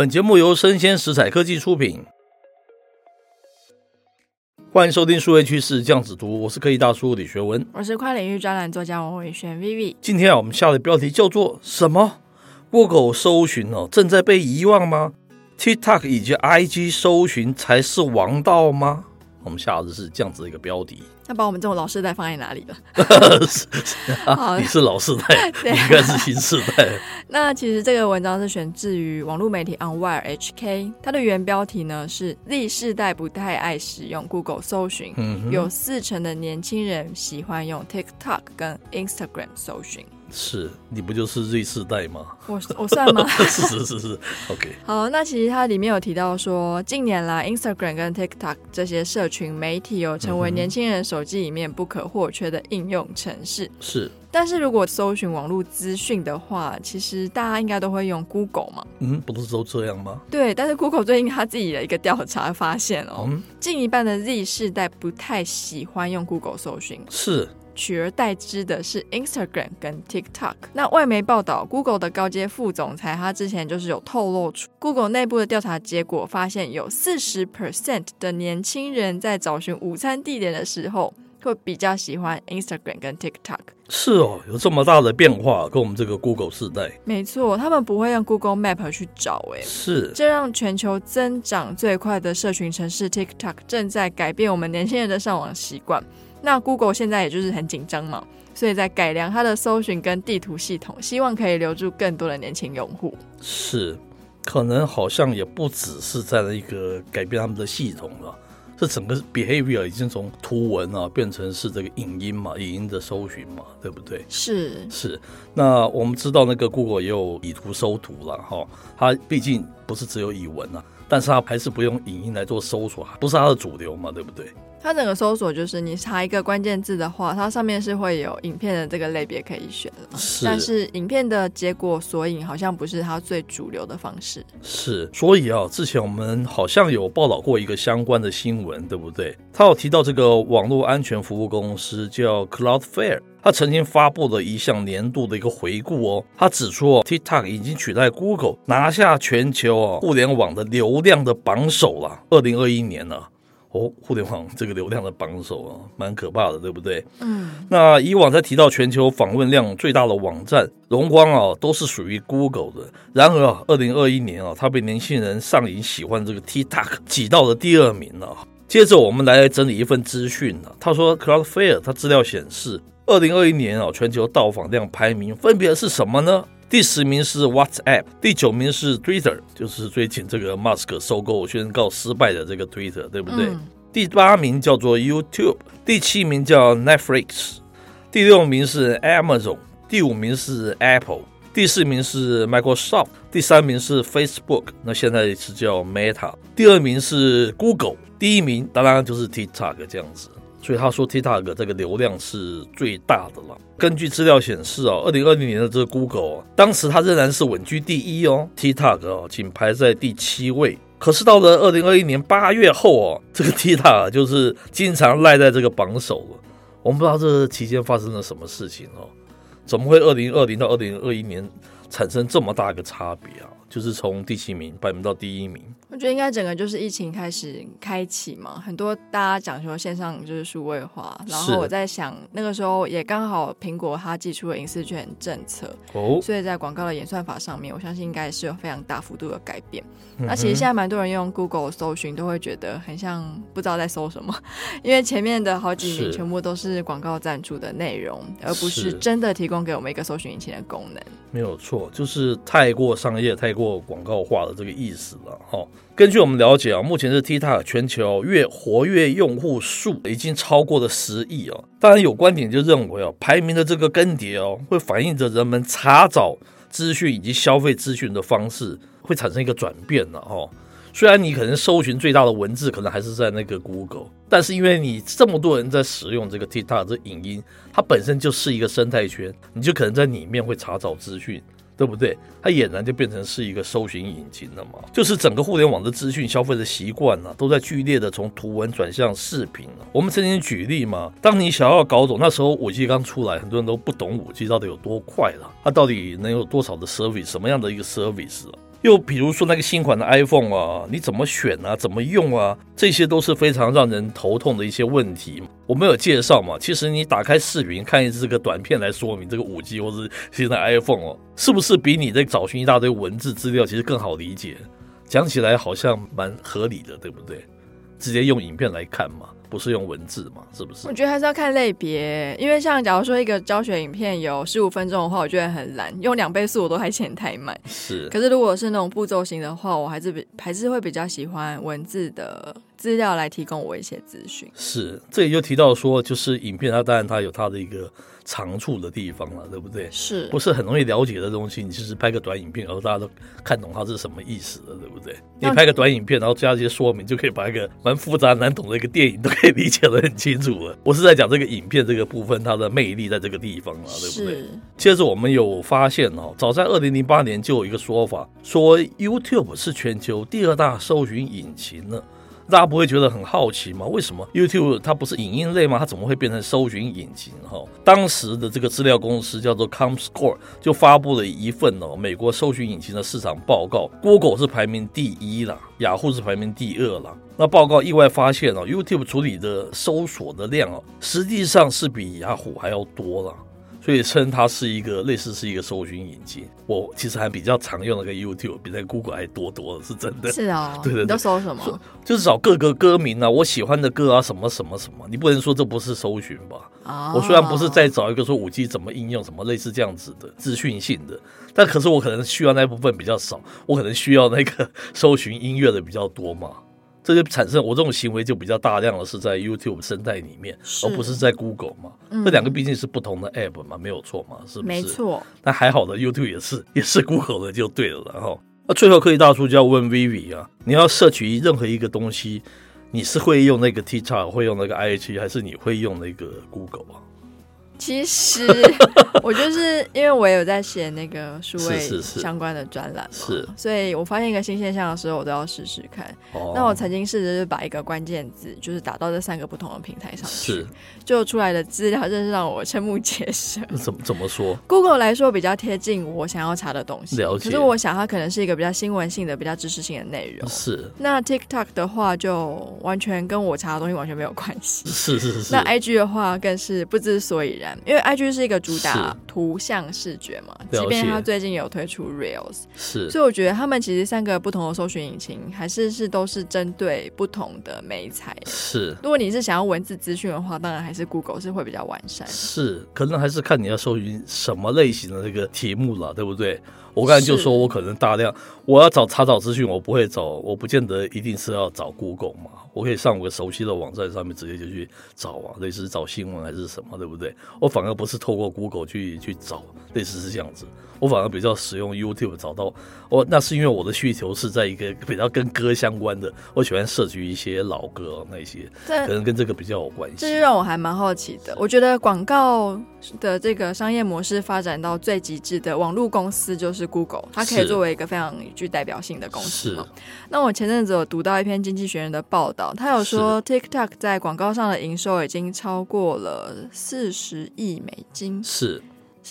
本节目由生鲜食材科技出品，欢迎收听数位趋势酱子读，我是科技大叔李学文，我是跨领域专栏作家王伟轩 Vivi。 今天我们下的标题叫做什么 Google 搜寻正在被遗忘吗？ TikTok 以及 IG 搜寻才是王道吗？我们下的是这样子一个标题。那把我们这种老世代放在哪里了？你是老世代，你应该是新世代。那其实这个文章是选自于网络媒体 UnwireHK， 它的原标题呢是 Z 世代不太爱使用 Google 搜寻，有40%的年轻人喜欢用 TikTok 跟 Instagram 搜寻。是，你不就是 Z 世代吗？我算吗？是 OK。 好，那其实它里面有提到说，近年来 Instagram 跟 TikTok 这些社群媒体成为年轻人手机里面不可或缺的应用程式。是，但是如果搜寻网络资讯的话，其实大家应该都会用 Google 嘛。不是都这样吗？对，但是 Google 最近他自己的一个调查发现近一半的 Z 世代不太喜欢用 Google 搜寻，是取而代之的是 Instagram 跟 TikTok。 那外媒报道 Google 的高阶副总裁他之前就是有透露出 Google 内部的调查结果发现，有 40% 的年轻人在找寻午餐地点的时候会比较喜欢 Instagram 跟 TikTok。 是有这么大的变化，跟我们这个 Google 世代。没错，他们不会用 Google Map 去找是，这让全球增长最快的社群程式 TikTok 正在改变我们年轻人的上网习惯。那 Google 现在也就是很紧张嘛，所以在改良它的搜寻跟地图系统，希望可以留住更多的年轻用户。是，可能好像也不只是在一个改变他们的系统了，这整个 behavior 已经从图文变成是这个影音嘛，影音的搜寻嘛，对不对？是。那我们知道那个 Google 也有以图搜图啦，它毕竟不是只有以文啦，但是它还是不用影音来做搜索，不是它的主流嘛，对不对？它整个搜索就是你查一个关键字的话，它上面是会有影片的这个类别可以选的，但是影片的结果索引好像不是它最主流的方式。是，所以之前我们好像有报道过一个相关的新闻，对不对？它有提到这个网络安全服务公司叫 Cloudflare， 它曾经发布了一项年度的一个回顾它指出TikTok 已经取代 Google 拿下全球互联网的流量的榜首了，2021年了互联网这个流量的榜首蛮可怕的，对不对？那以往在提到全球访问量最大的网站荣光都是属于 Google 的。然而2021年它被年轻人上瘾喜欢这个 TikTok 挤到了第2名接着我们来整理一份资讯他说 Cloudflare 它资料显示，2021年全球到访量排名分别是什么呢？第10名是 WhatsApp， 第9名是 Twitter， 就是最近这个 Musk 收购宣告失败的这个 Twitter， 对不对？第8名叫做 YouTube， 第7名叫 Netflix， 第6名是 Amazon， 第5名是 Apple， 第4名是 Microsoft， 第3名是 Facebook， 那现在是叫 Meta， 第2名是 Google， 第1名当然就是 TikTok 这样子。所以他说 TikTok 这个流量是最大的了。根据资料显示2020年的这个 Google 当时它仍然是稳居第一TikTok 仅排在第7位。可是到了2021年8月后这个 TikTok 就是经常赖在这个榜首了。我们不知道这期间发生了什么事情怎么会2020到2021年产生这么大一个差别就是从第7名排名到第1名。我觉得应该整个就是疫情开始开启嘛，很多大家讲说线上就是数位化，然后我在想那个时候也刚好苹果它寄出了隐私权政策所以在广告的演算法上面，我相信应该是有非常大幅度的改变。那其实现在蛮多人用 Google 搜寻都会觉得很像不知道在搜什么，因为前面的好几名全部都是广告赞助的内容，而不是真的提供给我们一个搜寻引擎的功能。没有错，就是太过商业太过广告化的这个意思了根据我们了解目前是 TikTok 全球月活跃用户数已经超过了10亿当然有观点就认为排名的这个更迭会反映着人们查找资讯以及消费资讯的方式会产生一个转变虽然你可能搜寻最大的文字可能还是在那个 Google， 但是因为你这么多人在使用这个 TikTok 这影音，它本身就是一个生态圈，你就可能在里面会查找资讯，对不对？它俨然就变成是一个搜寻引擎了嘛。就是整个互联网的资讯消费的习惯都在剧烈的从图文转向视频我们曾经举例嘛，当你想要搞懂那时候 5G 刚出来，很多人都不懂 5G 到底有多快了，它到底能有多少的 service， 什么样的一个 service 又比如说那个新款的 iPhone 啊，你怎么选啊，怎么用啊，这些都是非常让人头痛的一些问题。我们有介绍嘛，其实你打开视频看一次这个短片来说明这个 5G 或是现在 iPhone 哦，是不是比你在找寻一大堆文字资料其实更好理解？讲起来好像蛮合理的，对不对？直接用影片来看嘛，不是用文字嘛，是不是？我觉得还是要看类别，因为像假如说一个教学影片有15分钟的话，我觉得很懒，用2倍速我都还嫌太慢。是，可是如果是那种步骤型的话，我还是会比较喜欢文字的资料来提供我一些资讯。是，这也就提到说，就是影片它当然它有它的一个长处的地方了，对不对？是，不是很容易了解的东西，你就是拍个短影片，然后大家都看懂它是什么意思的，对不对？你拍个短影片，然后加一些说明，就可以把一个蛮复杂难懂的一个电影都可以理解得很清楚了。我是在讲这个影片这个部分它的魅力在这个地方了，对不对？接着我们有发现哦，早在2008年就有一个说法，说 YouTube 是全球第2大搜寻引擎了。大家不会觉得很好奇吗？为什么 YouTube 它不是影音类吗？它怎么会变成搜寻引擎？当时的这个资料公司叫做 Comscore 就发布了一份美国搜寻引擎的市场报告， Google 是排名第1啦，雅虎是排名第2啦。那报告意外发现 YouTube 处理的搜索的量实际上是比雅虎还要多啦，所以称它是一个类似是一个搜寻引擎。我其实还比较常用那个 YouTube， 比那 Google 还多多了，是真的。是啊、哦，对对对。你都搜什么？就是找各个歌名啊，我喜欢的歌啊，什么什么什么。你不能说这不是搜寻吧？哦、我虽然不是在找一个说 5G 怎么应用什么类似这样子的资讯性的，但可是我可能需要那部分比较少，我可能需要那个搜寻音乐的比较多嘛。这就产生我这种行为就比较大量的是在 YouTube 生态里面，而不是在 Google 嘛、嗯、这两个毕竟是不同的 App 嘛，没有错嘛，是不是？没错。那还好的 YouTube 也是 Google 的就对了。然后那最后科技大叔就要问 Vivi 啊，你要摄取任何一个东西，你是会用那个 TikTok 会用那个 IG 还是你会用那个 Google 啊？其实我就是因为我也有在写那个数位相关的专栏嘛，是，所以我发现一个新现象的时候我都要试试看、哦、那我曾经试着就是把一个关键字就是打到这3个不同的平台上去，是，就出来的资料真是让我瞠目结舌。怎么说？ Google 来说比较贴近我想要查的东西，了解，可是我想它可能是一个比较新闻性的比较知识性的内容，是。那 TikTok 的话就完全跟我查的东西完全没有关系，是是是。那 IG 的话更是不知所以然，因为 IG 是一个主打图像视觉嘛，即便他最近有推出 Reels， 是，所以我觉得他们其实3个不同的搜寻引擎还是都是针对不同的媒材，是。如果你是想要文字资讯的话，当然还是 Google 是会比较完善，是，可能还是看你要搜寻什么类型的这个题目了，对不对？我刚才就说我可能大量我要找查找资讯，我不会找，我不见得一定是要找 Google 嘛，我可以上我熟悉的网站上面直接就去找啊，类似找新闻还是什么，对不对？我反而不是透过 Google 去找，类似是这样子，我反而比较使用 YouTube 找到我，那是因为我的需求是在一个比较跟歌相关的，我喜欢摄取一些老歌，那些可能跟这个比较有关系。这就让我还蛮好奇的，我觉得广告的这个商业模式发展到最极致的网络公司就是 Google， 它可以作为一个非常具代表性的公司。那我前阵子有读到一篇经济学人的报道，他有说 TikTok 在广告上的营收已经超过了40亿美金，是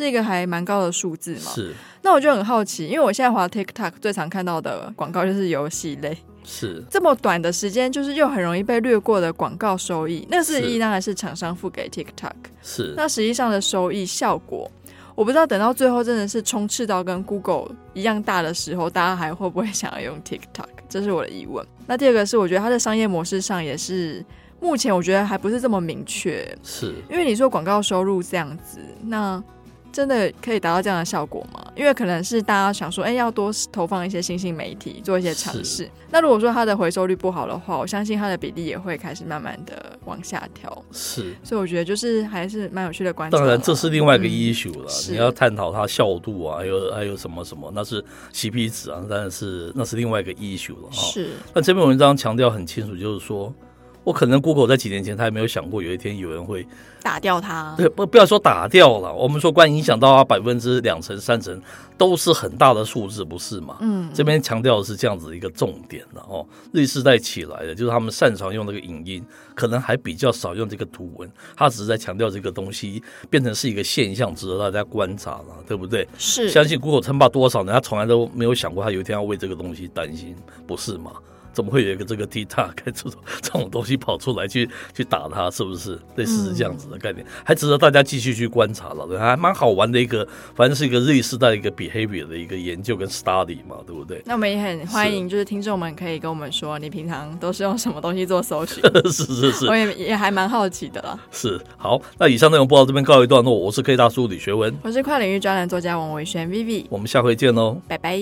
一个还蛮高的数字嘛，是。那我就很好奇，因为我现在滑 TikTok 最常看到的广告就是游戏类，是。这么短的时间就是又很容易被略过的广告收益，那4亿当然是厂商付给 TikTok， 是。那实际上的收益效果我不知道，等到最后真的是冲刺到跟 Google 一样大的时候，大家还会不会想要用 TikTok， 这是我的疑问。那第二个是我觉得它的商业模式上也是目前我觉得还不是这么明确，是。因为你说广告收入这样子，那真的可以达到这样的效果吗？因为可能是大家想说，要多投放一些新兴媒体，做一些尝试。那如果说它的回收率不好的话，我相信它的比例也会开始慢慢的往下调。是，所以我觉得就是还是蛮有趣的观察。当然，这是另外一个 issue 了、嗯，你要探讨它效度啊，还有什么什么，那是 CP 值啊，但是那是另外一个 issue 了、哦。是。那这篇文章强调很清楚，就是说。我可能 Google 在几年前他也没有想过有一天有人会打掉它。对，不要说打掉了，我们说关于影响到它2%、3%都是很大的数字，不是吗？嗯，这边强调的是这样子一个重点了哦。Z世代起来的，就是他们擅长用那个影音，可能还比较少用这个图文，他只是在强调这个东西变成是一个现象，值得大家观察了，对不对？是，相信 Google 称霸多少人，他从来都没有想过他有一天要为这个东西担心，不是吗？怎么会有一个这个 TikTok 这种东西跑出来去打它，是不是类似这样子的概念？还值得大家继续去观察了，还蛮好玩的一个，反正是一个 Z 世代一个 behavior 的一个研究跟 study 嘛，对不对？那我们也很欢迎，就是听众们可以跟我们说，你平常都是用什么东西做搜寻？是，我 也还蛮好奇的啦。是，好，那以上内容播到这边告一段落。我是 K 大叔李学文，我是跨领域专栏作家王维轩 Vivi， 我们下回见喽，拜拜。